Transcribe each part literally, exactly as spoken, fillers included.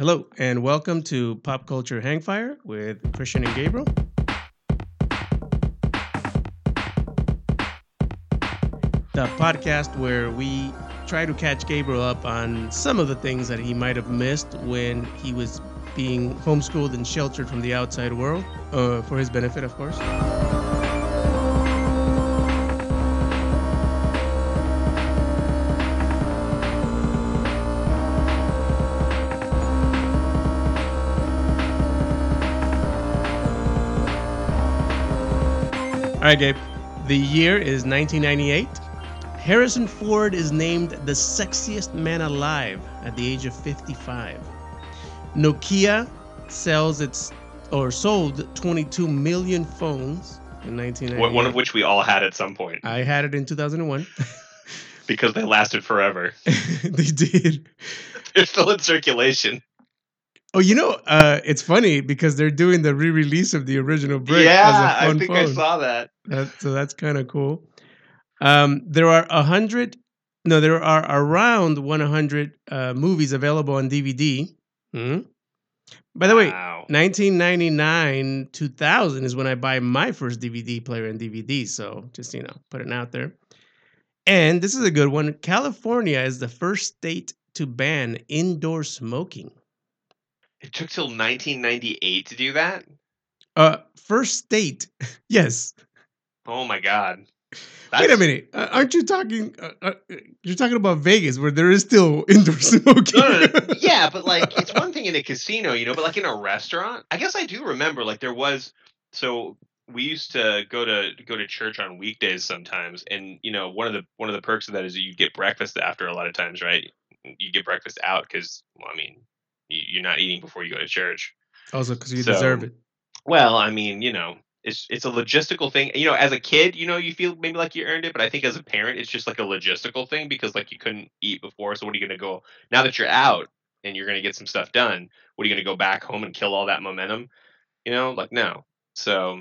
Hello, and welcome to Pop Culture Hangfire with Christian and Gabriel. The podcast where we try to catch Gabriel up on some of the things that he might have missed when he was being homeschooled and sheltered from the outside world, uh, for his benefit, of course. All right, Gabe. The year is nineteen ninety-eight. Harrison Ford is named the sexiest man alive at the age of fifty-five. Nokia sells its or sold twenty-two million phones in nineteen ninety-eight. One of which we all had at some point. I had it in two thousand one. Because they lasted forever. They did. They're still in circulation. Oh, you know, uh, it's funny because they're doing the re-release of the original brick. Yeah, as a phone I think phone. I saw that. that so that's kind of cool. Um, there are a hundred, no, there are around one hundred uh, movies available on D V D. Mm-hmm. By the wow. way, nineteen ninety-nine, two thousand is when I buy my first D V D player and D V D. So just you know, put it out there. And this is a good one. California is the first state to ban indoor smoking. It took till nineteen ninety-eight to do that? Uh, first state. Yes. Oh, my God. That's... Wait a minute. Uh, aren't you talking... Uh, uh, you're talking about Vegas, where there is still indoor smoking. no, no, no. Yeah, but, like, it's one thing in a casino, you know, but, like, in a restaurant? I guess I do remember, like, there was... So... We used to go to go to church on weekdays sometimes, and you know one of the one of the perks of that is that you get breakfast after a lot of times, right? You get breakfast out because, well, I mean, you're not eating before you go to church. Also, because you so, deserve it. Well, I mean, you know, it's it's a logistical thing. You know, as a kid, you know, you feel maybe like you earned it, but I think as a parent, it's just like a logistical thing because like you couldn't eat before, so what are you going to go now that you're out and you're going to get some stuff done? What are you going to go back home and kill all that momentum? You know, like no. So.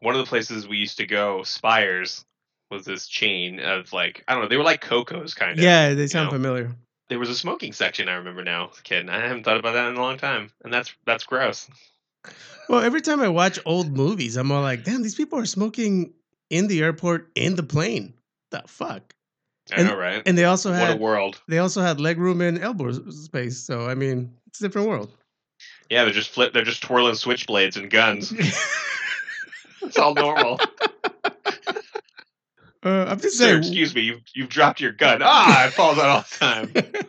One of the places we used to go, Spires, was this chain of like, I don't know, they were like Coco's kind of. Yeah, they sound you know? familiar. There was a smoking section, I remember now as a kid, and I haven't thought about that in a long time. And that's that's gross. Well, every time I watch old movies, I'm all like, damn, these people are smoking in the airport, in the plane. The fuck? I and, know, right? And they also had, what a world. They also had leg room and elbow space. So, I mean, it's a different world. Yeah, they're just flip. They're just twirling switchblades and guns. It's all normal. Uh, I'm just saying. Sir, excuse me, you've, you've dropped your gun. Ah, it falls out all the time.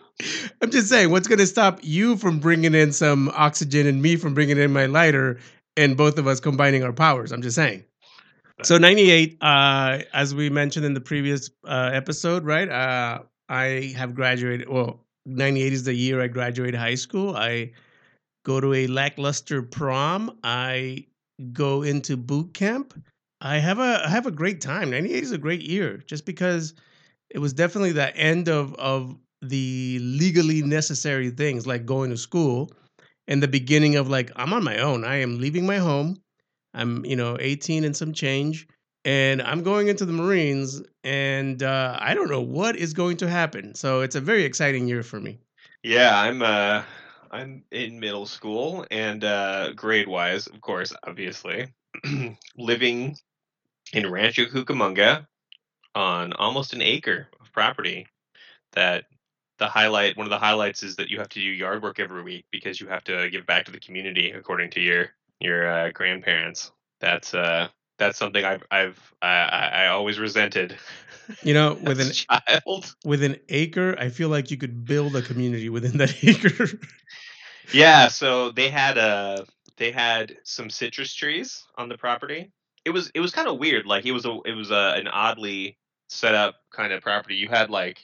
I'm just saying, what's going to stop you from bringing in some oxygen and me from bringing in my lighter and both of us combining our powers? I'm just saying. So ninety-eight, uh, as we mentioned in the previous uh, episode, right? Uh, I have graduated. Well, ninety-eight is the year I graduated high school. I go to a lackluster prom. I... go into boot camp. I have a I have a great time. ninety-eight is a great year just because it was definitely the end of, of the legally necessary things like going to school and the beginning of like, I'm on my own. I am leaving my home. I'm, you know, eighteen and some change and I'm going into the Marines and uh, I don't know what is going to happen. So it's a very exciting year for me. Yeah, I'm... Uh... I'm in middle school and uh, grade-wise, of course, obviously, living in Rancho Cucamonga on almost an acre of property. That the highlight, one of the highlights, is that you have to do yard work every week because you have to give back to the community, according to your your uh, grandparents. That's uh, that's something I've I've I, I always resented. You know, with an child, with an acre, I feel like you could build a community within that acre. Yeah, so they had a they had some citrus trees on the property. It was it was kind of weird. Like it was a it was a, an oddly set up kind of property. You had like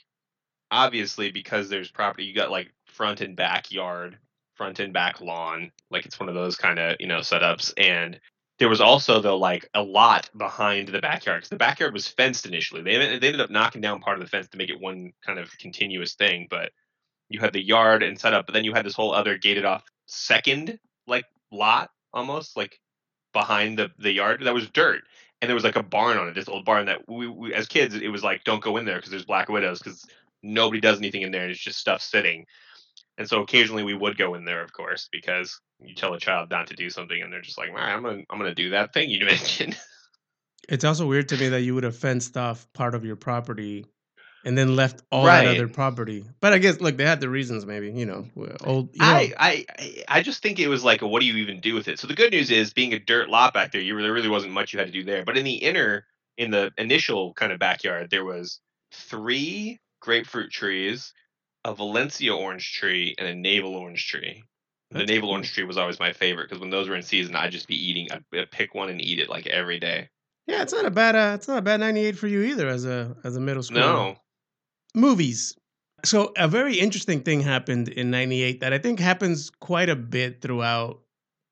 obviously because there's property, you got like front and backyard, front and back lawn. Like it's one of those kind of you know setups. And there was also though like a lot behind the backyard. Cause the backyard was fenced initially. They they ended up knocking down part of the fence to make it one kind of continuous thing, but. You had the yard and set up, but then you had this whole other gated off second like lot almost like behind the, the yard that was dirt. And there was like a barn on it, this old barn that we, we as kids, it was like, don't go in there because there's black widows because nobody does anything in there. And it's just stuff sitting. And so occasionally we would go in there, of course, because you tell a child not to do something and they're just like, all right, I'm gonna, I'm gonna do that thing you mentioned. It's also weird to me that you would have fenced off part of your property and then left all right. that other property. But I guess, look, they had their reasons, maybe, you know. Old, you know. I, I I just think it was like, what do you even do with it? So the good news is, being a dirt lot back there, you, there really wasn't much you had to do there. But in the inner, in the initial kind of backyard, there was three grapefruit trees, a Valencia orange tree, and a navel orange tree. The That's navel cool. orange tree was always my favorite, because when those were in season, I'd just be eating, I'd, I'd pick one and eat it like every day. Yeah, it's not a bad, uh, it's not a bad ninety-eight for you either as a as a middle schooler. No. Movies. So a very interesting thing happened in ninety-eight that I think happens quite a bit throughout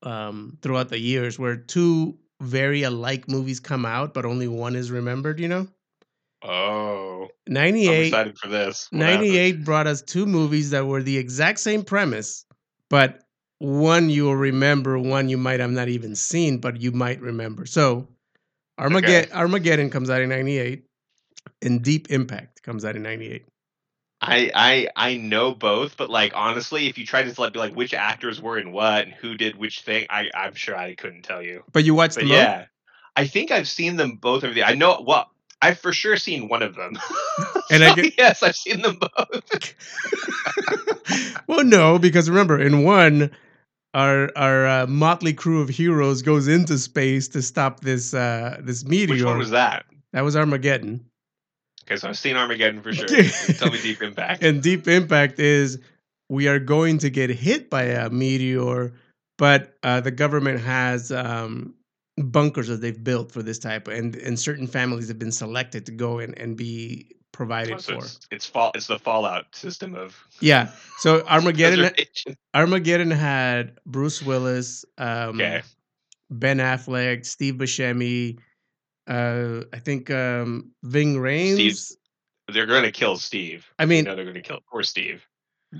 um, throughout the years, where two very alike movies come out, but only one is remembered, you know? Oh. ninety-eight I'm excited for this. What ninety-eight happened? Brought us two movies that were the exact same premise, but one you'll remember, one you might have not even seen, but you might remember. So Armageddon, okay. Armageddon comes out in ninety-eight. And Deep Impact comes out in ninety-eight. I I I know both, but like honestly, if you tried to like be like which actors were in what and who did which thing, I I'm sure I couldn't tell you. But you watched but them yeah. both? I think I've seen them both over the. I know well, I've for sure seen one of them. And so, I get, yes, I've seen them both. Well, no, because remember, in one, our our uh, motley crew of heroes goes into space to stop this uh, this meteor. Which one was that? That was Armageddon. Okay, so I've seen Armageddon for sure. Tell me Deep Impact. And Deep Impact is we are going to get hit by a meteor, but uh, the government has um, bunkers that they've built for this type, and, and certain families have been selected to go in and be provided oh, so for. It's it's, fall, it's the fallout system of yeah. So Armageddon, Armageddon had Bruce Willis, um, okay. Ben Affleck, Steve Buscemi. Uh, I think um, Ving Rhames. They're going to kill Steve. I mean, no, they're going to kill poor Steve.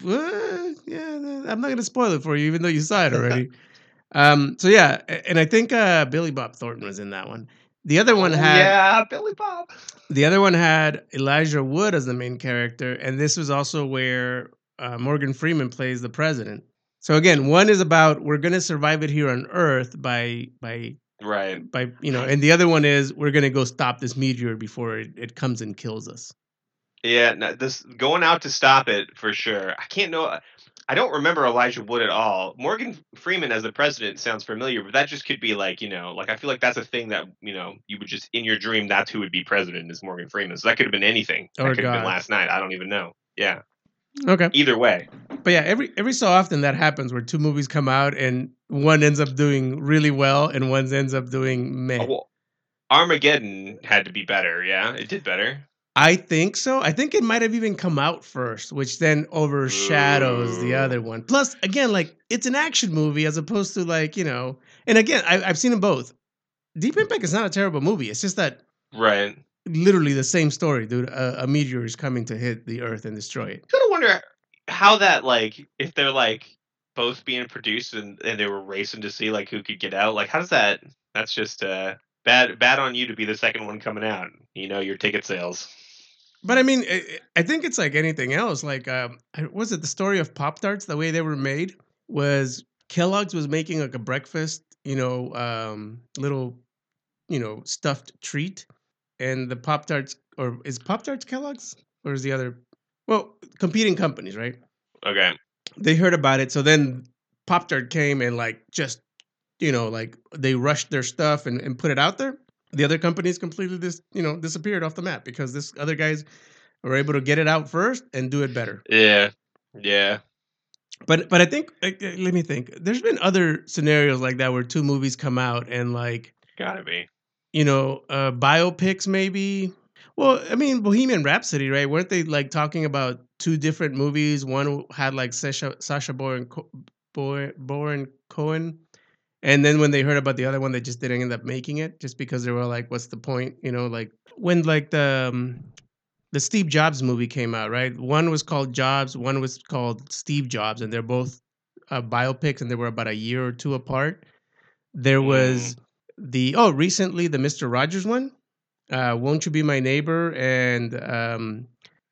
What? Yeah, I'm not going to spoil it for you, even though you saw it already. um, so yeah, and I think uh, Billy Bob Thornton was in that one. The other one had yeah, Billy Bob. The other one had Elijah Wood as the main character, and this was also where uh, Morgan Freeman plays the president. So again, one is about we're going to survive it here on Earth by by. Right. By you know, and the other one is we're gonna go stop this meteor before it, it comes and kills us. Yeah, no, this going out to stop it for sure. I can't know. I don't remember Elijah Wood at all. Morgan Freeman as the president sounds familiar, but that just could be like you know, like I feel like that's a thing that you know you would just in your dream that's who would be president is Morgan Freeman. So that could have been anything. That could have been last night. I don't even know. Yeah. Okay. Either way. But yeah, every every so often that happens where two movies come out and one ends up doing really well and one ends up doing meh. Oh, well, Armageddon had to be better, yeah? It did better. I think so. I think it might have even come out first, which then overshadows Ooh. the other one. Plus, again, like, it's an action movie as opposed to like, you know... And again, I, I've seen them both. Deep Impact is not a terrible movie. It's just that... Right. Literally the same story, dude. A, a meteor is coming to hit the Earth and destroy it. I kind of wonder how that, like, if they're, like, both being produced and, and they were racing to see, like, who could get out. Like, how does that... That's just uh, bad bad on you to be the second one coming out. You know, your ticket sales. But, I mean, I, I think it's like anything else. Like, um, was it the story of Pop-Tarts? The way they were made was Kellogg's was making, like, a breakfast, you know, um, little, you know, stuffed treat. And the Pop-Tarts, or is Pop-Tarts Kellogg's? Or is the other, well, competing companies, right? Okay. They heard about it. So then Pop-Tart came and like, just, you know, like they rushed their stuff and, and put it out there. The other companies completely, dis, you know, disappeared off the map because this other guys were able to get it out first and do it better. Yeah. Yeah. But, but I think, let me think. There's been other scenarios like that where two movies come out and like. Gotta be. You know, uh, biopics maybe. Well, I mean, Bohemian Rhapsody, right? Weren't they like talking about two different movies? One had like Sasha, Sacha Baron, Co- Baron Cohen. And then when they heard about the other one, they just didn't end up making it just because they were like, what's the point? You know, like when like the um, the Steve Jobs movie came out, right? One was called Jobs. One was called Steve Jobs. And they're both uh, biopics and they were about a year or two apart. There was... Mm. The oh, recently the Mister Rogers one, uh, Won't You Be My Neighbor, and um,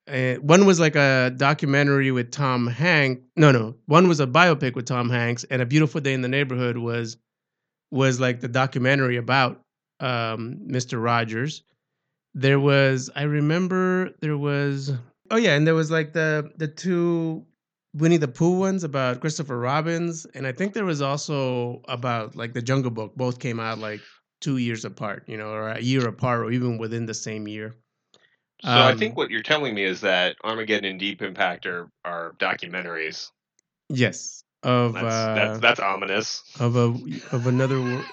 Uh, one was like a documentary with Tom Hanks. No, no. One was a biopic with Tom Hanks, and A Beautiful Day in the Neighborhood was was like the documentary about um, Mister Rogers. There was, I remember there was, oh yeah, and there was like the the two Winnie the Pooh ones about Christopher Robbins, and I think there was also about like the Jungle Book. Both came out like two years apart, you know, or a year apart, or even within the same year. So um, I think what you're telling me is that Armageddon and Deep Impact are, are documentaries. Yes, of that's uh, that's, that's ominous. Of a of another world.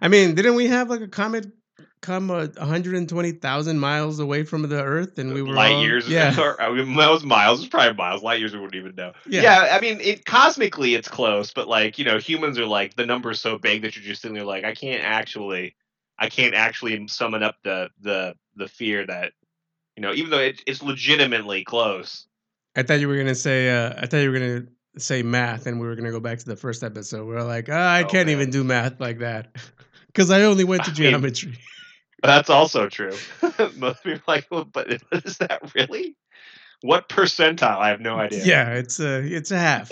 I mean, didn't we have like a comet come uh, one hundred twenty thousand miles away from the Earth, and we were light all, years? Yeah, or, I mean, that was miles. It's probably miles. Light years, we wouldn't even know. Yeah, yeah, I mean, it cosmically it's close, but like you know, humans are like the number's so big that you're just sitting there like, I can't actually, I can't actually summon up the the the fear that. You know, even though it, it's legitimately close. I thought you were gonna say. Uh, I thought you were gonna say math, and we were gonna go back to the first episode. We're like, oh, I oh, can't man. even do math like that because I only went to I geometry. Mean, that's also true. Most people are like, well, but is that really? What percentile? I have no idea. Yeah, it's a it's a half.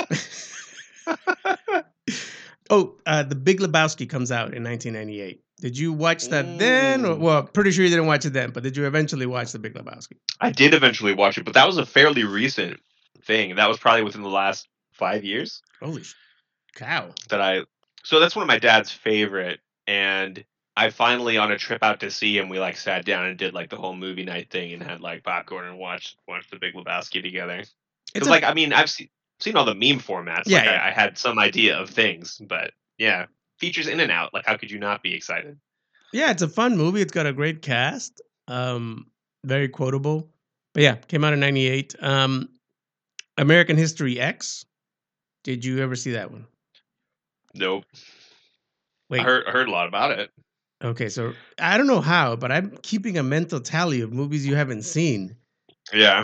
oh, uh, The Big Lebowski comes out in nineteen ninety-eight. Did you watch that mm. then? Or, well, pretty sure you didn't watch it then, but did you eventually watch The Big Lebowski? I did eventually watch it, but that was a fairly recent thing. That was probably within the last five years. Holy cow. That I So that's one of my dad's favorite, and I finally, on a trip out to see him, we like sat down and did like the whole movie night thing and had like popcorn and watched watched The Big Lebowski together. It's a, like, I mean, I've se- seen all the meme formats. Yeah, like, yeah. I, I had some idea of things, but yeah. Features in and out. Like, how could you not be excited? Yeah, it's a fun movie. It's got a great cast. Um, very quotable. But yeah, came out in ninety-eight. Um, American History X. Did you ever see that one? Nope. Wait. I heard, I heard a lot about it. Okay, so I don't know how, but I'm keeping a mental tally of movies you haven't seen. Yeah.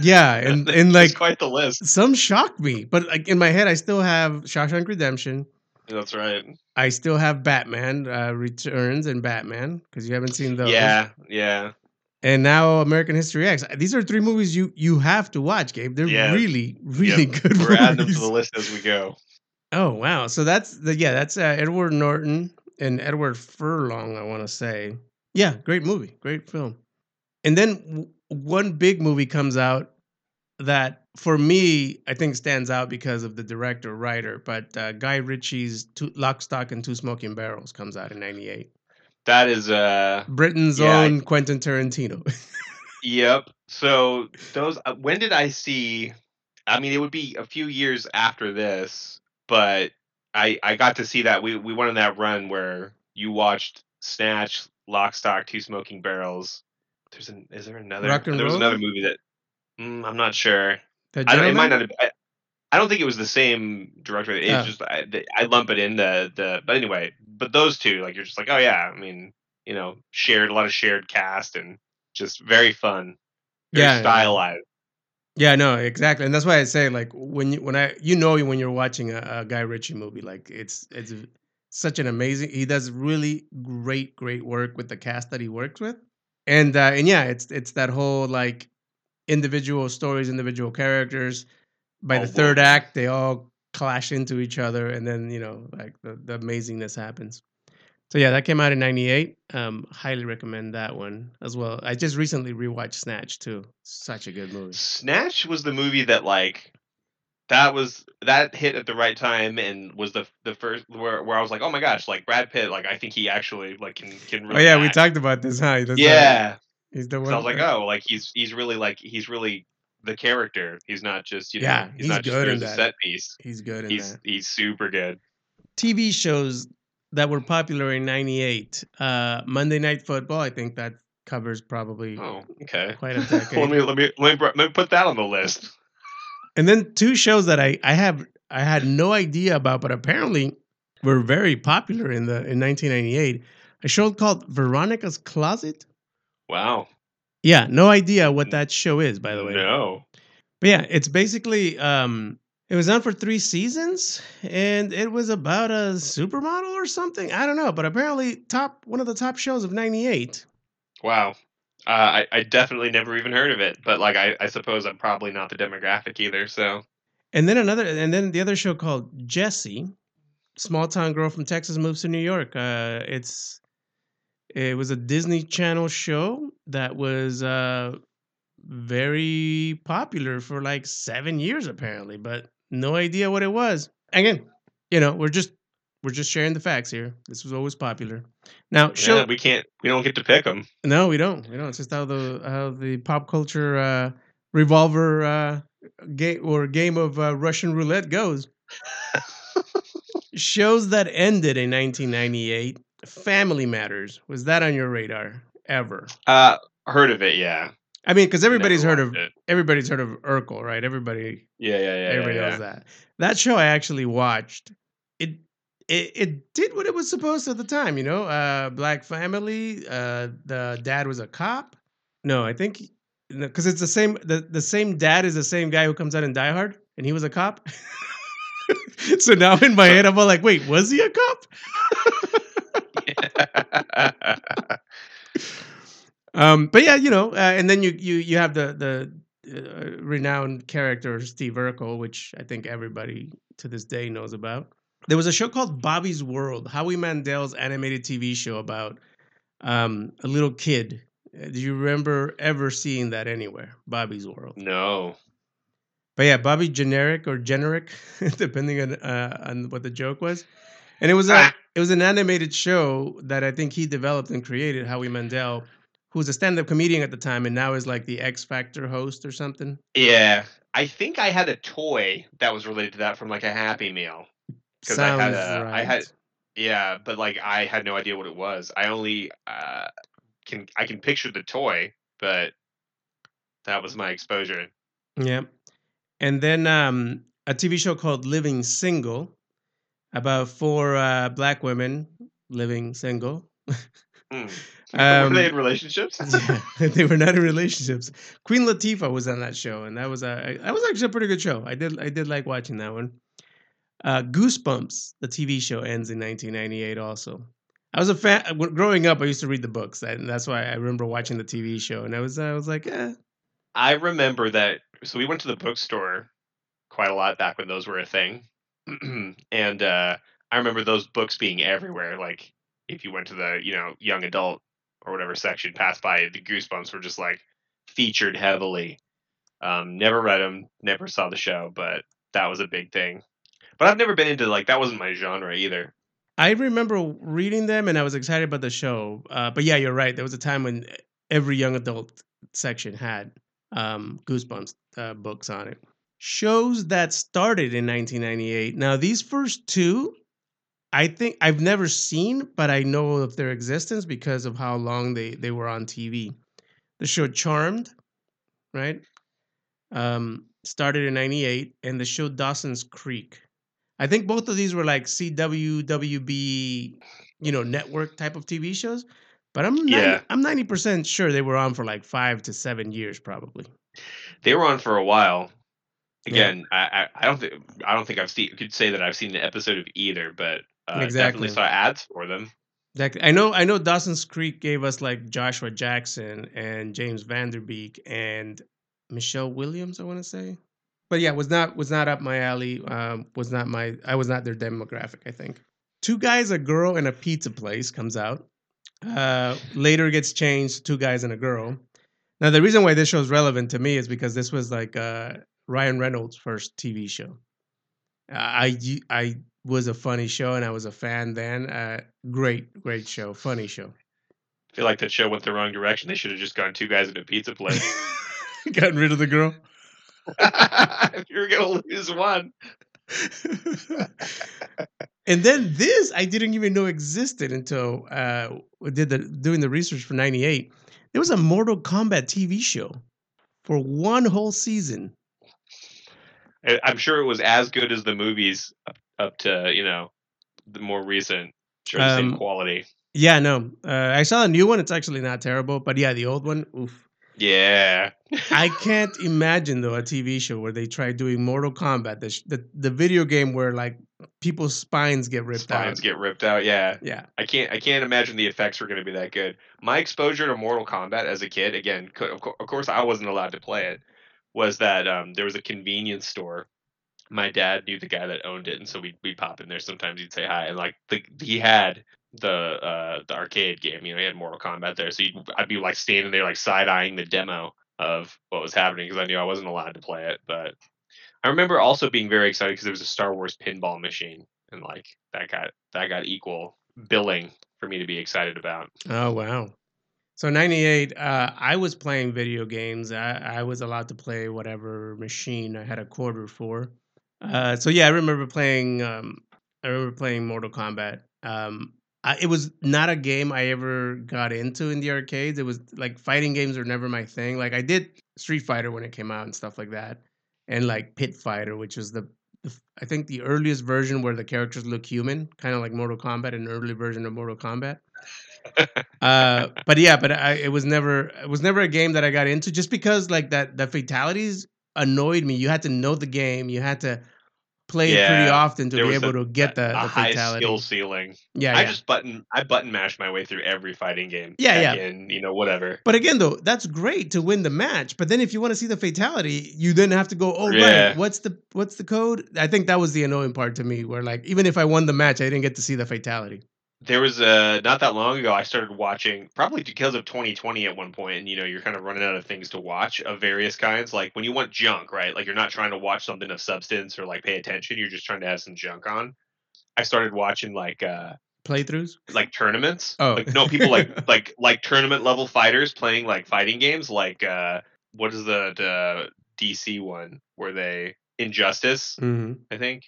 Yeah, and, and like... It's quite the list. Some shocked me. But like in my head, I still have Shawshank Redemption. That's right. I still have Batman uh, Returns and Batman because you haven't seen those. Yeah, yeah. And now American History X. These are three movies you you have to watch, Gabe. They're yeah. really, really yep. good. We're movies. adding them to the list as we go. Oh wow! So that's the yeah. That's uh, Edward Norton and Edward Furlong. I want to say yeah, great movie, great film. And then w- one big movie comes out that. For me, I think stands out because of the director, writer, but uh, Guy Ritchie's two, Lock, Stock, and Two Smoking Barrels comes out in ninety-eight. That is... Uh, Britain's yeah, own I, Quentin Tarantino. Yep. So those. Uh, when did I see... I mean, it would be a few years after this, but I I got to see that. We, we went on that run where you watched Snatch, Lock, Stock, Two Smoking Barrels. There's an, is there another? Rock and there was Roll? Another movie that... Mm, I'm not sure. I don't, it might not have, I, I don't think it was the same director. It's yeah. just I, the, I lump it in the the. But anyway, but those two, like you're just like, oh yeah. I mean, you know, shared a lot of shared cast and just very fun, very yeah, stylized. Yeah, no, exactly, and that's why I say like when you, when I you know when you're watching a, a Guy Ritchie movie, like it's it's such an amazing. He does really great great work with the cast that he works with, and uh, and yeah, it's it's that whole like. Individual stories, individual characters. By oh, the third wow. act, they all clash into each other, and then you know, like the, the amazingness happens. So yeah, that came out in ninety-eight. Um, highly recommend that one as well. I just recently rewatched Snatch too. Such a good movie. Snatch was the movie that like that was that hit at the right time and was the the first where where I was like, oh my gosh, like Brad Pitt, like I think he actually like can can. Really oh yeah, act. We talked about this, huh? That's yeah. How- He's the one. So I was like, oh, like he's he's really like he's really the character. He's not just you know, yeah. He's, he's not good just in that. A set piece. He's good in he's, that. He's super good. T V shows that were popular in ninety-eight, uh, Monday Night Football. I think that covers probably oh okay quite a decade. let me let me let me let me put that on the list. And then two shows that I I have I had no idea about, but apparently were very popular in the in nineteen ninety-eight. A show called Veronica's Closet. Wow. Yeah, no idea what that show is, by the way. No. But yeah, it's basically, um, it was on for three seasons, and it was about a supermodel or something. I don't know, but apparently top one of the top shows of ninety-eight. Wow. Uh, I, I definitely never even heard of it, but like I, I suppose I'm probably not the demographic either. So, and then another, and then the other show called Jessie, small town girl from Texas moves to New York. Uh, it's it was a Disney Channel show that was uh, very popular for like seven years apparently, but no idea what it was. Again, you know, we're just we're just sharing the facts here. This was always popular. Now, show yeah, we can't, we don't get to pick them. No, we don't. We don't. It's just how the how the pop culture uh, revolver uh, game or game of uh, Russian roulette goes. Shows that ended in nineteen ninety-eight. Family Matters. Was that on your radar ever? Uh, heard of it? Yeah. I mean, because everybody's heard of it. everybody's heard of Urkel, right? Everybody. Yeah, yeah, yeah. Everybody yeah, yeah. knows that. That show I actually watched. It. It, it did what it was supposed to at the time, you know, uh, black family, uh, the dad was a cop. No, I think because it's the same. The, the same dad is the same guy who comes out in Die Hard and he was a cop. So now in my head, I'm all like, wait, was he a cop? um, but yeah, you know, uh, and then you you you have the, the uh, renowned character, Steve Urkel, which I think everybody to this day knows about. There was a show called Bobby's World, Howie Mandel's animated T V show about um, a little kid. Do you remember ever seeing that anywhere? Bobby's World. No. But yeah, Bobby generic or generic, depending on uh, on what the joke was. And it was a ah. it was an animated show that I think he developed and created, Howie Mandel, who was a stand-up comedian at the time and now is like the X Factor host or something. Yeah. I think I had a toy that was related to that from like a Happy Meal. Because I had, a, right. I had, yeah, but like I had no idea what it was. I only uh, can I can picture the toy, but that was my exposure. Yeah, and then um, a T V show called Living Single, about four uh, black women living single. mm. um, were they in relationships? Yeah, they were not in relationships. Queen Latifah was on that show, and that was a that was actually a pretty good show. I did I did like watching that one. Uh, Goosebumps, the T V show, ends in nineteen ninety-eight also. I was a fan. Growing up, I used to read the books. And that's why I remember watching the T V show. And I was I was like, eh. I remember that. So we went to the bookstore quite a lot back when those were a thing. and uh, I remember those books being everywhere. Like, if you went to the, you know, young adult or whatever section, passed by, the Goosebumps were just, like, featured heavily. Um, never read them, never saw the show, but that was a big thing. But I've never been into, like, that wasn't my genre either. I remember reading them, and I was excited about the show. Uh, but yeah, you're right. There was a time when every young adult section had um, Goosebumps uh, books on it. Shows that started in nineteen ninety-eight. Now, these first two, I think I've never seen, but I know of their existence because of how long they, they were on T V. The show Charmed, right, um, started in ninety-eight, and the show Dawson's Creek. I think both of these were like C W, W B, you know, network type of T V shows, but I'm ninety, yeah. I'm ninety percent sure they were on for like five to seven years probably. They were on for a while. Again, yeah. I, I don't think I don't think I've seen could say that I've seen an episode of either, but uh, exactly. Definitely saw ads for them. Exactly. I know I know Dawson's Creek gave us like Joshua Jackson and James Vanderbeek and Michelle Williams, I want to say. But yeah, was not was not up my alley. Um, was not my I was not their demographic. I think Two Guys, a Girl, and a Pizza Place comes out uh, later. Gets changed. Two Guys and a Girl. Now the reason why this show is relevant to me is because this was like uh, Ryan Reynolds' first T V show. I I was a funny show and I was a fan then. Uh, great great show, funny show. I feel like that show went the wrong direction. They should have just gone Two Guys and a Pizza Place. Gotten rid of the girl. If you're gonna lose one. And then this I didn't even know existed until uh we did the doing the research for ninety-eight. There was a Mortal Kombat T V show for one whole season. I'm sure it was as good as the movies up to, you know, the more recent, sure, the um, same quality. Yeah, no. Uh, I saw a new one, it's actually not terrible, but yeah, the old one, oof. Yeah. I can't imagine, though, a T V show where they try doing Mortal Kombat, the, the the video game where, like, people's spines get ripped spines out. Spines get ripped out, yeah. Yeah. I can't I can't imagine the effects were going to be that good. My exposure to Mortal Kombat as a kid, again, of course I wasn't allowed to play it, was that um, there was a convenience store. My dad knew the guy that owned it, and so we'd, we'd pop in there. Sometimes he'd say hi, and like the, he had the uh, the arcade game. You know, he had Mortal Kombat there, so you'd, I'd be like standing there, like side eyeing the demo of what was happening because I knew I wasn't allowed to play it. But I remember also being very excited because there was a Star Wars pinball machine, and like that got that got equal billing for me to be excited about. Oh wow! So ninety-eight, uh, I was playing video games. I, I was allowed to play whatever machine I had a quarter for. Uh, so yeah, I remember playing. Um, I remember playing Mortal Kombat. Um, I, it was not a game I ever got into in the arcades. It was like fighting games were never my thing. Like I did Street Fighter when it came out and stuff like that, and like Pit Fighter, which is the, the I think the earliest version where the characters look human, kind of like Mortal Kombat, an early version of Mortal Kombat. uh, but yeah, but I, it was never it was never a game that I got into just because like that the fatalities annoyed me. You had to know the game. You had to play yeah, it pretty often to be able a, to get the, a the fatality. High skill ceiling. Yeah, I yeah. just button I button mash my way through every fighting game. Yeah, yeah. In, you know, whatever. But again, though, that's great to win the match. But then if you want to see the fatality, you then have to go. Oh, yeah. Right. What's the what's the code? I think that was the annoying part to me, where like even if I won the match, I didn't get to see the fatality. There was a not that long ago, I started watching, probably because of twenty twenty at one point, and you know, you're kind of running out of things to watch of various kinds. Like when you want junk, right? Like you're not trying to watch something of substance or like pay attention. You're just trying to have some junk on. I started watching like uh, playthroughs, like tournaments. Oh, like, no, people like like like tournament level fighters playing like fighting games. Like uh, what is the, the D C one where they Injustice? Mm-hmm. I think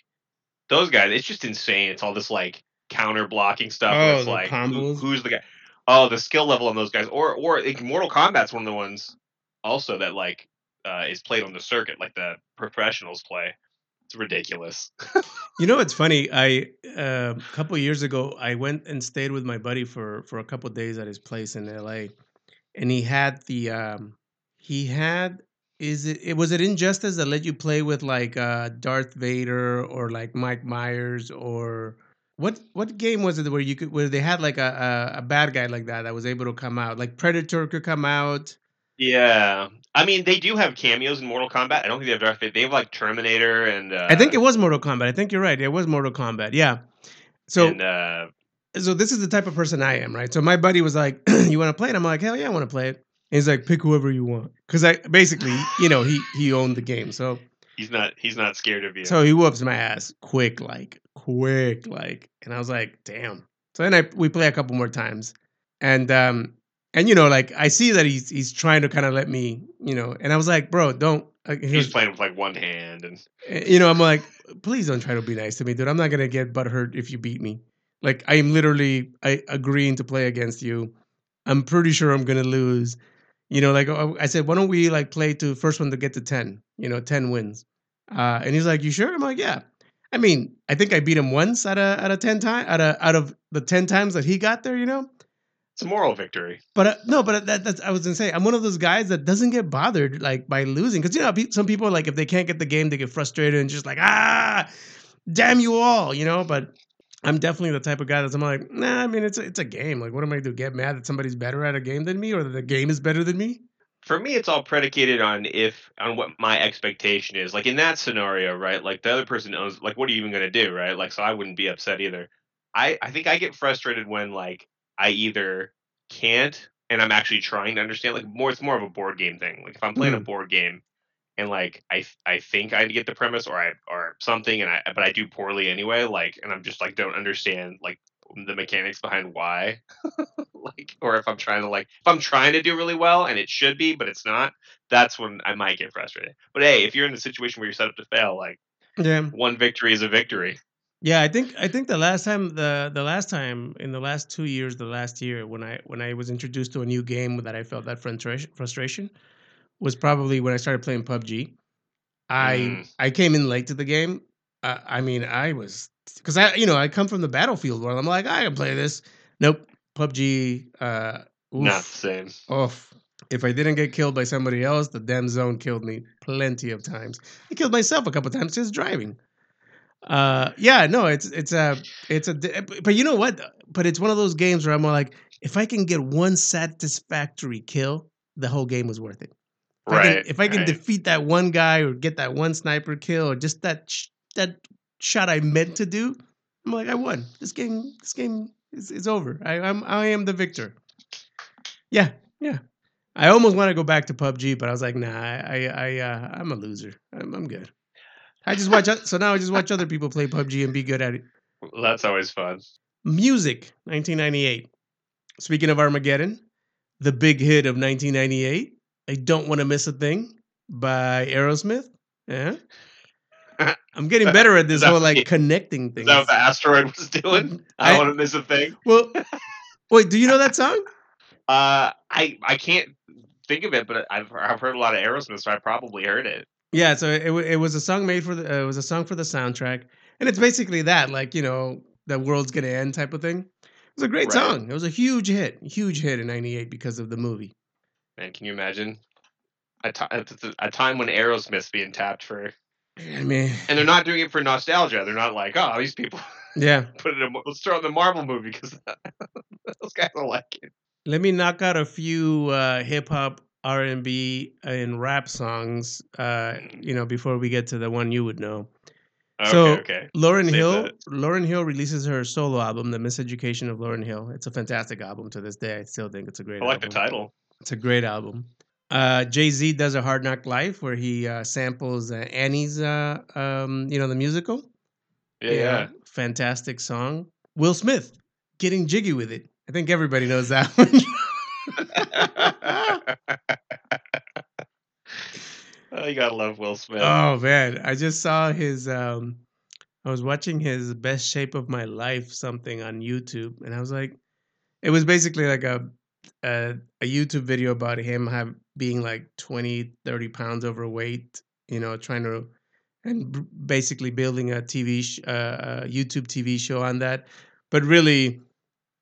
those guys. It's just insane. It's all this like counter blocking stuff. Oh, it's like who, who's the guy? Oh, the skill level on those guys. Or or like, Mortal Kombat's one of the ones also that like uh, is played on the circuit, like the professionals play. It's ridiculous. You know, it's funny. I uh, a couple years ago, I went and stayed with my buddy for for a couple of days at his place in L A, and he had the um, he had is it, it was it Injustice that let you play with like uh, Darth Vader or like Mike Myers or. What what game was it where you could where they had like a, a, a bad guy like that that was able to come out? Like Predator could come out. Yeah, I mean they do have cameos in Mortal Kombat. I don't think they have Darth Vader. They have like Terminator and. Uh, I think it was Mortal Kombat. I think you're right. It was Mortal Kombat. Yeah. So and, uh, so this is the type of person I am, right? So my buddy was like, "You want to play it?" I'm like, "Hell yeah, I want to play it." And he's like, "Pick whoever you want," because I basically, you know, he he owned the game, so. He's not he's not scared of you. So he whoops my ass quick, like quick, like, and I was like, damn. So then I we play a couple more times, and um and you know like I see that he's he's trying to kind of let me, you know, and I was like, bro, don't. Uh, he he's was, playing with like one hand, and you know I'm like, please don't try to be nice to me, dude. I'm not gonna get butthurt if you beat me. Like I am literally I agreeing to play against you. I'm pretty sure I'm gonna lose. You know, like I said, why don't we like play to first one to get to ten? You know, ten wins. Uh, and he's like, "You sure?" I'm like, "Yeah." I mean, I think I beat him once out of out of ten times out of out of the ten times that he got there. You know, it's a moral victory. But uh, no, but that, that's I was gonna say I'm one of those guys that doesn't get bothered like by losing because you know some people are like if they can't get the game they get frustrated and just like ah, damn you all, you know. But I'm definitely the type of guy that's I'm like, nah, I mean, it's a, it's a game. Like, what am I going to do? Get mad that somebody's better at a game than me or that the game is better than me? For me, it's all predicated on if on what my expectation is. Like in that scenario, right? Like the other person owns, like, what are you even going to do, right? Like, so I wouldn't be upset either. I, I think I get frustrated when, like, I either can't and I'm actually trying to understand. Like, more, it's more of a board game thing. Like, if I'm playing mm. a board game and like I I think I get the premise or I or something and I but I do poorly anyway, like, and I'm just like don't understand like the mechanics behind why like or if I'm trying to like if I'm trying to do really well and it should be but it's not, that's when I might get frustrated. But hey, if you're in a situation where you're set up to fail, like yeah. one victory is a victory. Yeah, I think I think the last time the the last time in the last two years, the last year when I when I was introduced to a new game that I felt that frustration frustration was probably when I started playing P U B G. I mm. I came in late to the game. Uh, I mean, I was because I you know I come from the Battlefield world. I'm like I can play this. Nope, P U B G. Uh, Not the same. Oof. If I didn't get killed by somebody else, the damn zone killed me plenty of times. I killed myself a couple of times just driving. Uh, yeah, no, it's it's a it's a but you know what? But it's one of those games where I'm like, if I can get one satisfactory kill, the whole game was worth it. If right. I can, if I can right. defeat that one guy or get that one sniper kill or just that sh- that shot I meant to do, I'm like, I won. This game, this game is, is over. I, I'm I am the victor. Yeah, yeah. I almost want to go back to P U B G, but I was like, nah, I I, I uh, I'm a loser. I'm, I'm good. I just watch so now I just watch other people play P U B G and be good at it. That's always fun. Music, nineteen ninety-eight. Speaking of Armageddon, the big hit of nineteen ninety-eight, I Don't Want to Miss a Thing by Aerosmith. Yeah. I'm getting better at this whole like me? connecting things. Is that what the asteroid was doing? I, I don't want to miss a thing. Well, wait, do you know that song? Uh, I I can't think of it, but I've I've heard a lot of Aerosmith, so I probably heard it. Yeah, so it it was a song made for the uh, it was a song for the soundtrack, and it's basically that, like, you know, the world's gonna end type of thing. It was a great right. song. It was a huge hit, huge hit in ninety-eight because of the movie. Man, can you imagine a, t- a time when Aerosmith's being tapped for? I mean, and they're not doing it for nostalgia. They're not like, oh, these people. Yeah. Put it. In, let's throw in the Marvel movie because those guys will like it. Let me knock out a few uh, hip hop, R and B, and rap songs, uh, you know, before we get to the one you would know. Okay, so, okay. Lauryn Save Hill, that. Lauryn Hill releases her solo album, The Miseducation of Lauryn Hill. It's a fantastic album to this day. I still think it's a great. I like album. The title. It's a great album. Uh, Jay-Z does a Hard Knock Life where he uh, samples uh, Annie's, uh, um, you know, the musical. Yeah, yeah, yeah, fantastic song. Will Smith, Getting Jiggy With It. I think everybody knows that one. Oh, you gotta love Will Smith. Oh man, I just saw his. Um, I was watching his Best Shape of My Life something on YouTube, and I was like, it was basically like a a, a YouTube video about him have, being like twenty, thirty pounds overweight, you know, trying to and basically building a T V, sh- uh, a YouTube T V show on that. But really,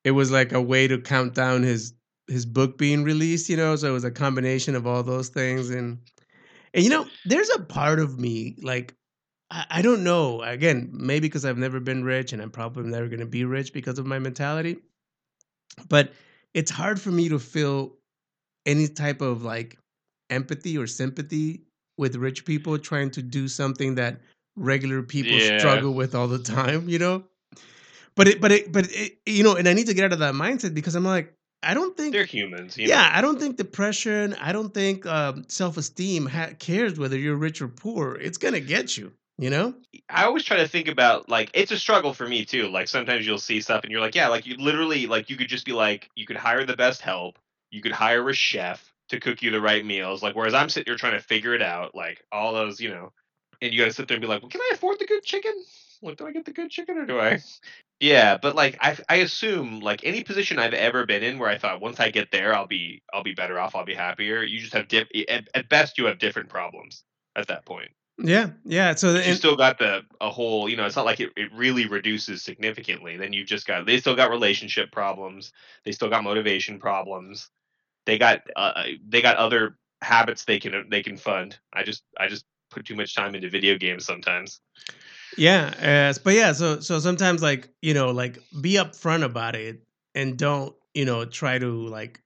it was like a way to count down his his book being released, you know. So it was a combination of all those things, and and you know, there's a part of me like I, I don't know. Again, maybe because I've never been rich, and I'm probably never going to be rich because of my mentality. But it's hard for me to feel any type of like empathy or sympathy with rich people trying to do something that regular people yeah. struggle with all the time, you know. But it, but it, but it, you know, and I need to get out of that mindset because I'm like, I don't think they're humans. You yeah, know? I don't think depression. I don't think um, self-esteem ha- cares whether you're rich or poor. It's gonna get you. You know. I always try to think about like it's a struggle for me too. Like sometimes you'll see stuff and you're like, yeah, like you literally like you could just be like you could hire the best help. You could hire a chef to cook you the right meals. Like whereas I'm sitting here trying to figure it out. Like all those, you know, and you gotta sit there and be like, well, can I afford the good chicken? Like, do I get the good chicken or do I? Yeah, but like I, I assume like any position I've ever been in where I thought once I get there, I'll be, I'll be better off, I'll be happier. You just have diff- at, at best you have different problems at that point. Yeah, yeah. So the, you still got the a whole, you know, it's not like it, it really reduces significantly. Then you've just got they still got relationship problems, they still got motivation problems, they got uh, they got other habits they can they can fund. I just I just put too much time into video games sometimes. Yeah, uh, but yeah, so so sometimes like, you know, like be upfront about it and don't, you know, try to like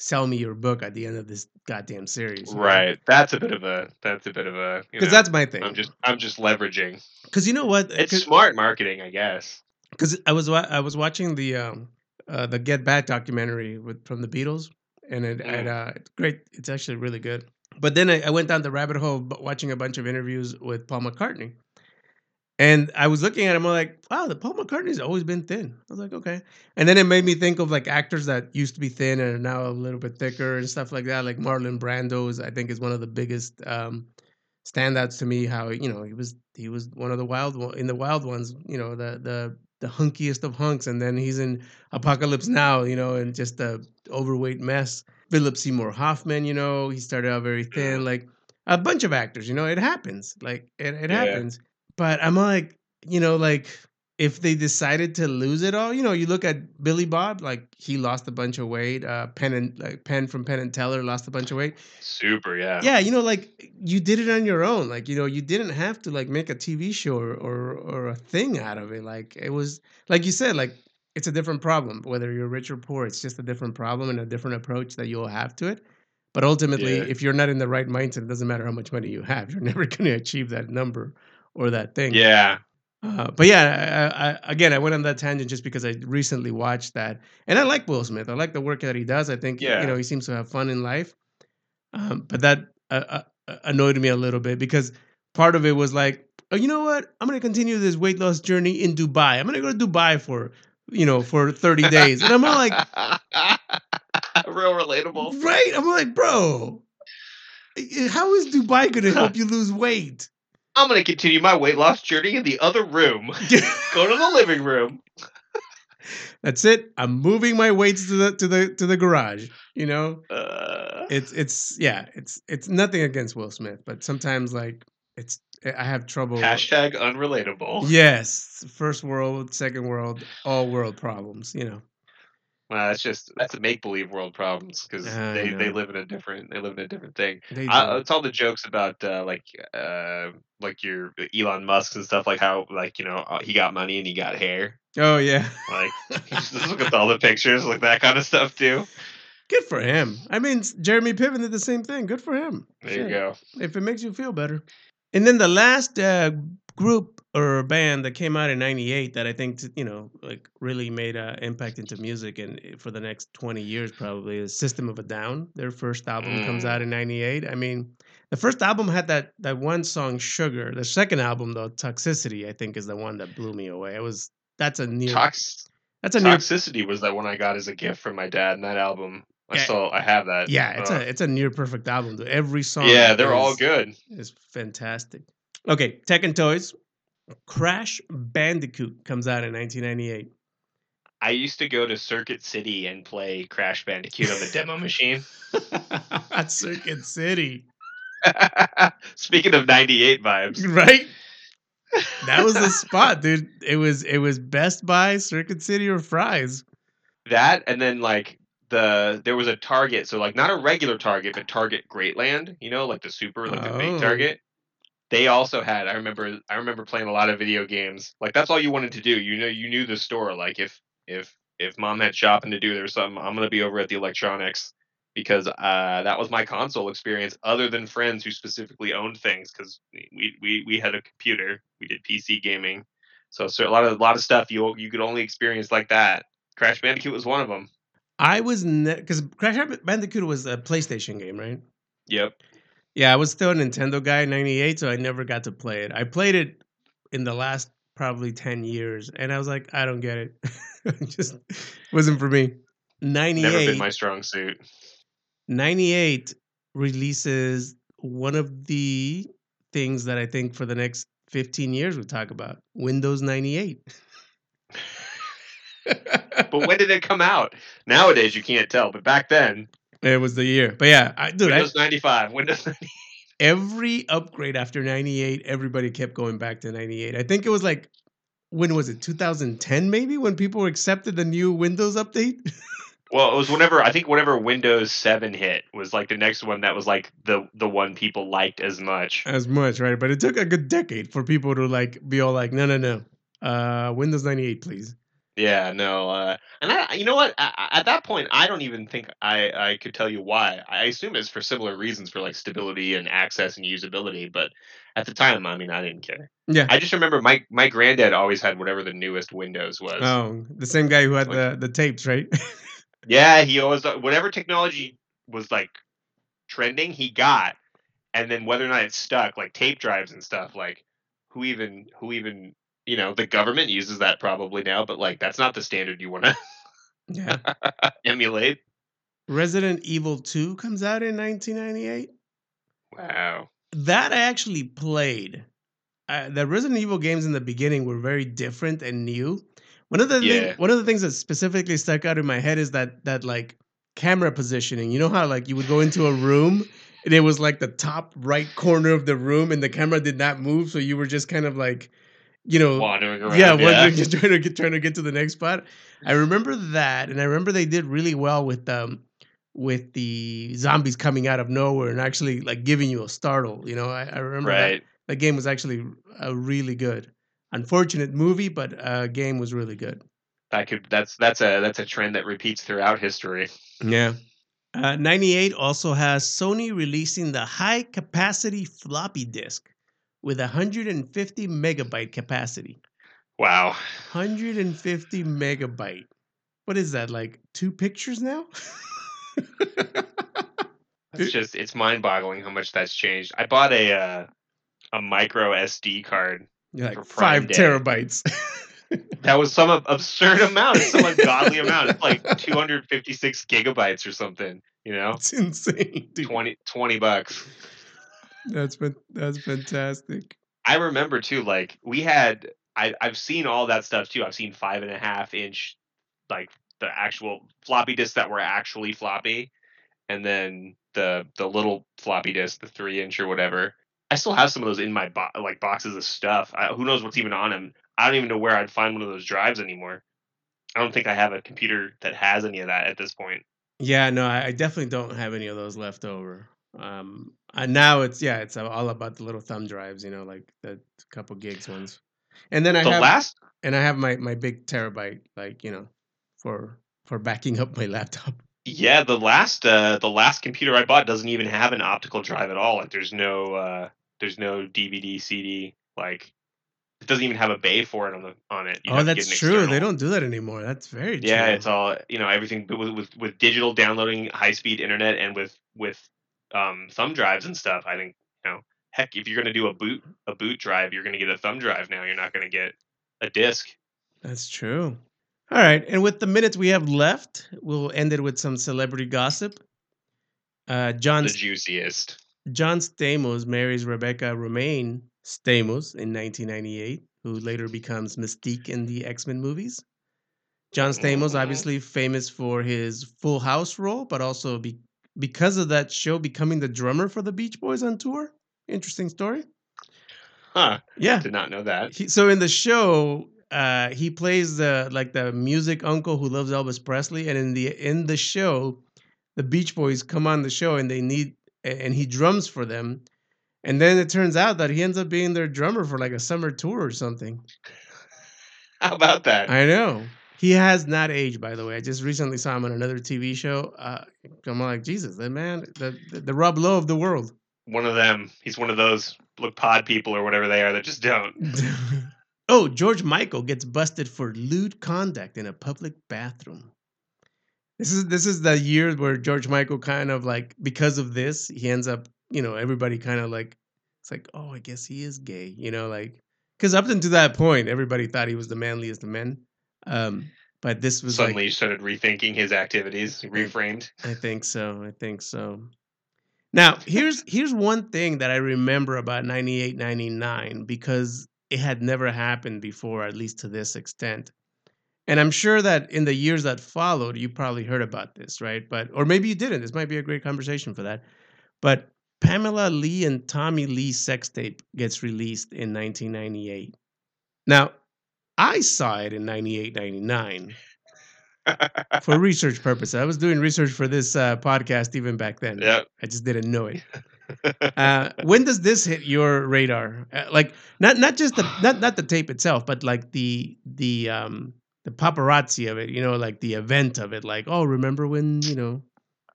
sell me your book at the end of this goddamn series. Right. Know? That's a bit of a that's a bit of a because that's my thing. I'm just I'm just leveraging. Because you know what? It's smart marketing, I guess. Because I was I was watching the um uh, the Get Back documentary with from the Beatles, and it, mm. it uh it's great. It's actually really good. But then I, I went down the rabbit hole watching a bunch of interviews with Paul McCartney. And I was looking at him, I'm like, wow, the Paul McCartney's always been thin. I was like, okay. And then it made me think of like actors that used to be thin and are now a little bit thicker and stuff like that. Like Marlon Brando is, I think, is one of the biggest um, standouts to me. How, you know, he was he was one of the wild one, in the wild ones, you know, the the the hunkiest of hunks. And then he's in Apocalypse Now, you know, and just a overweight mess. Philip Seymour Hoffman, you know, he started out very thin. Like a bunch of actors, you know, it happens. Like it, it yeah. happens. But I'm like, you know, like if they decided to lose it all, you know, you look at Billy Bob, like he lost a bunch of weight. Uh, Penn and like Penn from Penn and Teller lost a bunch of weight. Super, yeah. Yeah, you know, like you did it on your own. Like, you know, you didn't have to like make a T V show or or, or a thing out of it. Like it was, like you said, like it's a different problem. Whether you're rich or poor, it's just a different problem and a different approach that you'll have to it. But ultimately, yeah. if you're not in the right mindset, it doesn't matter how much money you have. You're never going to achieve that number or that thing. Yeah. Uh, but yeah, I, I, again, I went on that tangent just because I recently watched that. And I like Will Smith. I like the work that he does. I think, yeah. you know, he seems to have fun in life. Um, but that uh, uh, annoyed me a little bit because part of it was like, oh, you know what? I'm going to continue this weight loss journey in Dubai. I'm going to go to Dubai for, you know, for thirty days. And I'm all like... Real relatable. Right? I'm like, bro, how is Dubai going to help you lose weight? I'm going to continue my weight loss journey in the other room. Go to the living room. That's it. I'm moving my weights to the to the to the garage. You know, uh, it's it's yeah, it's it's nothing against Will Smith, but sometimes like it's I have trouble. Hashtag unrelatable. Yes, first world, second world, all world problems. You know, well, that's just that's a make believe world problems because they, they live in a different they live in a different thing. I, it's all the jokes about uh, like. Uh, like your Elon Musk and stuff, like how, like, you know, he got money and he got hair. Oh yeah. Like just look at all the pictures, like that kind of stuff too. Good for him. I mean, Jeremy Piven did the same thing. Good for him. There sure. you go. If it makes you feel better. And then the last uh, group or band that came out in ninety-eight that I think, you know, like really made an impact into music and for the next twenty years probably is System of a Down. Their first album mm. comes out in ninety-eight. I mean, the first album had that that one song, Sugar. The second album, though, Toxicity, I think, is the one that blew me away. It was that's a new Tox. That's a Toxicity near, was that one I got as a gift from my dad, and that album I yeah, still I have that. Yeah, it's uh, a it's a near perfect album. Though. Every song. Yeah, they're is, all good. It's fantastic. Okay, Tech and Toys. Crash Bandicoot comes out in nineteen ninety-eight. I used to go to Circuit City and play Crash Bandicoot on the demo machine. Circuit City. Speaking of ninety-eight vibes, right? That was the spot, dude. It was it was Best Buy, Circuit City, or Fry's. That and then like the there was a Target, so like not a regular Target, but Target Greatland. You know, like the super, like oh. the big Target. They also had. I remember. I remember playing a lot of video games. Like that's all you wanted to do. You know, you knew the store. Like if if if mom had shopping to do, there was something. I'm gonna be over at the electronics. Because uh, that was my console experience, other than friends who specifically owned things. Because we, we we had a computer, we did P C gaming, so, so a lot of a lot of stuff you you could only experience like that. Crash Bandicoot was one of them. I was because ne- Crash Bandicoot was a PlayStation game, right? Yep. Yeah, I was still a Nintendo guy in ninety-eight, so I never got to play it. I played it in the last probably ten years, and I was like, I don't get it. It just wasn't for me. ninety-eight Never been my strong suit. ninety-eight releases one of the things that I think for the next fifteen years we'll talk about, Windows ninety-eight. But when did it come out? Nowadays, you can't tell. But back then. It was the year. But yeah. I, dude, Windows I, ninety-five. Windows ninety-eight. Every upgrade after ninety-eight, everybody kept going back to ninety-eight. I think it was like, when was it? two thousand ten maybe when people accepted the new Windows update? Well, it was whenever, I think whenever Windows seven hit was like the next one that was like the, the one people liked as much. As much, right? But it took a good decade for people to like be all like, no, no, no. Uh, Windows ninety-eight, please. Yeah, no. Uh, and I, you know what? I, at that point, I don't even think I, I could tell you why. I assume it's for similar reasons for like stability and access and usability. But at the time, I mean, I didn't care. Yeah. I just remember my, my granddad always had whatever the newest Windows was. Oh, the same guy who had like, the, the tapes, right? Yeah, he always whatever technology was like trending, he got, and then whether or not it stuck, like tape drives and stuff, like who even who even you know the government uses that probably now, but like that's not the standard you want to yeah. emulate. Resident Evil two comes out in nineteen ninety-eight. Wow, that I actually played. Uh, the Resident Evil games in the beginning were very different and new. One of the yeah. thing, one of the things that specifically stuck out in my head is that that like camera positioning. You know how like you would go into a room and it was like the top right corner of the room and the camera did not move, so you were just kind of like you know, wandering around. Yeah, wandering, yeah. Trying, to get, trying to get to the next spot. I remember that, and I remember they did really well with um with the zombies coming out of nowhere and actually like giving you a startle. You know, I, I remember right. that that game was actually a really good. Unfortunate movie, but uh, game was really good. I could. That's that's a that's a trend that repeats throughout history. Yeah. Uh, ninety-eight also has Sony releasing the high-capacity floppy disk with one hundred fifty megabyte capacity. Wow. one hundred fifty megabyte. What is that, like two pictures now? It's just, it's mind-boggling how much that's changed. I bought a uh, a micro S D card. You're like, for Prime five Day. Terabytes. That was some absurd amount, some ungodly amount. It's like two hundred fifty-six gigabytes or something, you know? It's insane, dude. twenty bucks. That's that's fantastic. I remember, too, like, we had, I, I've seen all that stuff, too. I've seen five and a half inch, like, the actual floppy disks that were actually floppy, and then the the little floppy disk, the three inch or whatever. I still have some of those in my, bo- like, boxes of stuff. I, who knows what's even on them. I don't even know where I'd find one of those drives anymore. I don't think I have a computer that has any of that at this point. Yeah, no, I definitely don't have any of those left over. Um, and now it's, yeah, it's all about the little thumb drives, you know, like the couple gigs ones. And then I the have, last... and I have my, my big terabyte, like, you know, for, for backing up my laptop. Yeah. The last, uh, the last computer I bought doesn't even have an optical drive at all. Like there's no, uh, there's no D V D, C D, like, it doesn't even have a bay for it on the on it. You oh, that's true. External. They don't do that anymore. That's very true. Yeah, it's all, you know, everything with with, with digital downloading, high speed internet, and with with um, thumb drives and stuff. I think, you know, heck, if you're going to do a boot a boot drive, you're going to get a thumb drive now. You're not going to get a disc. That's true. All right, and with the minutes we have left, we'll end it with some celebrity gossip. Uh, John the juiciest. John Stamos marries Rebecca Romijn. Stamos in nineteen ninety-eight, who later becomes Mystique in the X-Men movies. John Stamos, obviously famous for his Full House role, but also be- because of that show, becoming the drummer for the Beach Boys on tour. Interesting story. Huh. Yeah. Did not know that. He, so in the show, uh, he plays the like the music uncle who loves Elvis Presley. And in the in the show, the Beach Boys come on the show and they need and he drums for them. And then it turns out that he ends up being their drummer for like a summer tour or something. How about that? I know. He has not aged, by the way. I just recently saw him on another T V show. Uh, I'm like, Jesus, that man, the, the, the Rob Lowe of the world. One of them. He's one of those look pod people or whatever they are that just don't. Oh, George Michael gets busted for lewd conduct in a public bathroom. This is, this is the year where George Michael kind of like, because of this, he ends up, you know, everybody kind of like, it's like, oh, I guess he is gay, you know, like, because up until that point, everybody thought he was the manliest of men. Um, but this was suddenly like, you started rethinking his activities, reframed. I think so. I think so. Now, here's here's one thing that I remember about ninety-eight, ninety-nine, because it had never happened before, at least to this extent. And I'm sure that in the years that followed, you probably heard about this, right? But or maybe you didn't. This might be a great conversation for that. But Pamela Lee and Tommy Lee's sex tape gets released in nineteen ninety-eight. Now, I saw it in ninety-eight, ninety-nine for research purposes. I was doing research for this uh, podcast even back then. Yep. I just didn't know it. Uh, when does this hit your radar? Uh, like not not just the not not the tape itself, but like the the um, the paparazzi of it. You know, like the event of it. Like, oh, remember when, you know.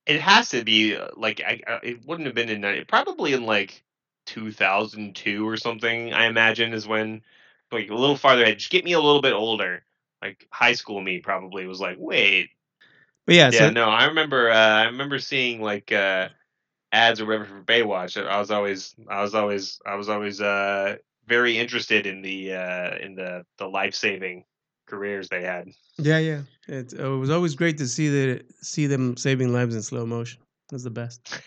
It has to be like I, I, it wouldn't have been in ninety, probably in like two thousand two or something. I imagine is when, like a little farther edge. Get me a little bit older, like high school me probably was like wait. But yeah, yeah, so- no, I remember. Uh, I remember seeing like uh, ads or whatever for Baywatch. I was always, I was always, I was always uh, very interested in the uh, in the the life saving careers they had. Yeah, yeah. It, it was always great to see the see them saving lives in slow motion. It was the best.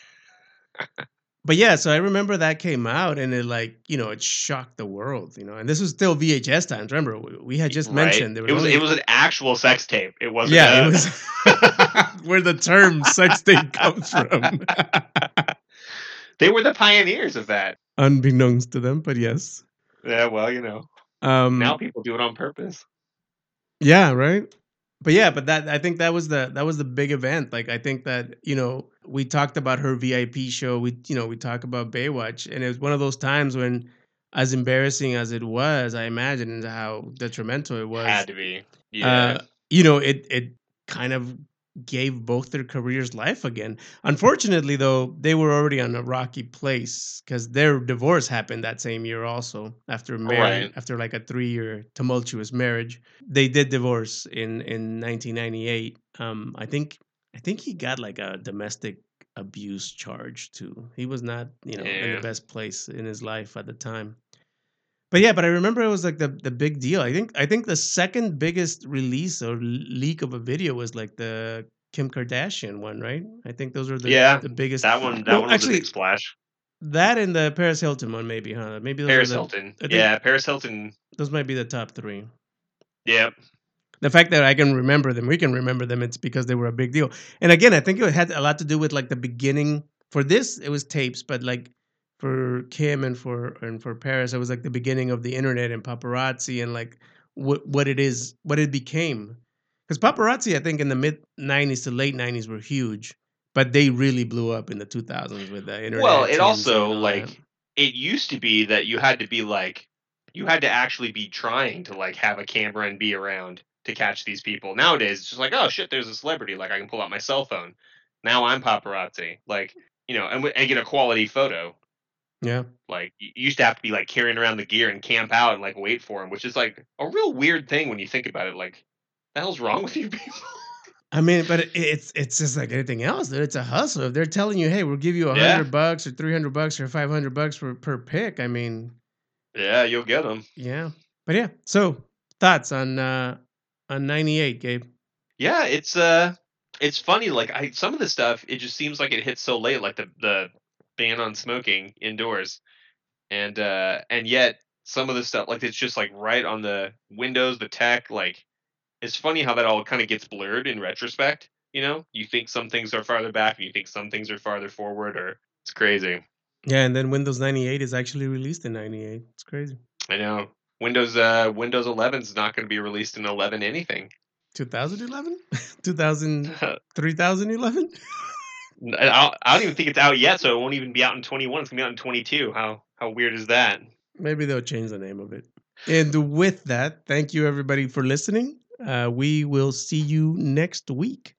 But yeah, so I remember that came out and it like, you know, it shocked the world, you know. And this was still V H S times. Remember, we, we had just right. mentioned there was it was only... it was an actual sex tape. It wasn't yeah, a... it was where the term sex tape comes from. They were the pioneers of that. Unbeknownst to them, but yes. Yeah, well, you know. Um, now people do it on purpose. Yeah, right. But yeah, but that I think that was the that was the big event. Like I think that, you know, we talked about her V I P show. We you know, we talk about Baywatch, and it was one of those times when, as embarrassing as it was, I imagine how detrimental it was. Had to be. Yeah. Uh, you know, it it kind of gave both their careers life again. Unfortunately, though, they were already on a rocky place because their divorce happened that same year also after marriage, right. after like a three-year tumultuous marriage. They did divorce in, in nineteen ninety-eight. Um, I think I think he got like a domestic abuse charge too. He was not, you know, yeah. in the best place in his life at the time. But yeah, but I remember it was like the, the big deal. I think I think the second biggest release or leak of a video was like the Kim Kardashian one, right? I think those are the, yeah, the biggest. That one, that no, one actually, was a big splash. That and the Paris Hilton one, maybe, huh? Maybe those Paris are the, Hilton. I think, yeah, Paris Hilton. Those might be the top three. Yeah. The fact that I can remember them, we can remember them, it's because they were a big deal. And again, I think it had a lot to do with like the beginning. For this, it was tapes, but like. For Kim and for and for Paris, it was like the beginning of the internet and paparazzi and like what what it is, what it became. Because paparazzi, I think, in the mid nineties to late nineties were huge, but they really blew up in the two thousands with the internet. Well, it also like that. It used to be that you had to be like you had to actually be trying to like have a camera and be around to catch these people. Nowadays, it's just like, oh shit, there's a celebrity. Like I can pull out my cell phone. Now I'm paparazzi. Like you know, and, and get a quality photo. Yeah, like you used to have to be like carrying around the gear and camp out and like wait for him, which is like a real weird thing when you think about it. Like, what the hell's wrong with you people? I mean, but it's it's just like anything else. Dude. It's a hustle. If they're telling you, hey, we'll give you a hundred yeah. bucks or three hundred bucks or five hundred bucks for per pick. I mean, yeah, you'll get them. Yeah, but yeah. So thoughts on uh, on ninety-eight, Gabe? Yeah, it's uh, it's funny. Like I, some of the stuff, it just seems like it hits so late. Like the the. Ban on smoking indoors, and uh and yet some of the stuff like it's just like right on the windows, the tech. Like it's funny how that all kind of gets blurred in retrospect. You know, you think some things are farther back and you think some things are farther forward, or it's crazy. Yeah, and then Windows ninety-eight is actually released in ninety-eight. It's crazy. I know. Windows uh Windows eleven is not going to be released in eleven anything. two thousand eleven two thousand three thousand eleven I don't even think it's out yet, so it won't even be out in twenty-one. It's going to be out in twenty-two. How how weird is that? Maybe they'll change the name of it. And with that, thank you, everybody, for listening. Uh, we will see you next week.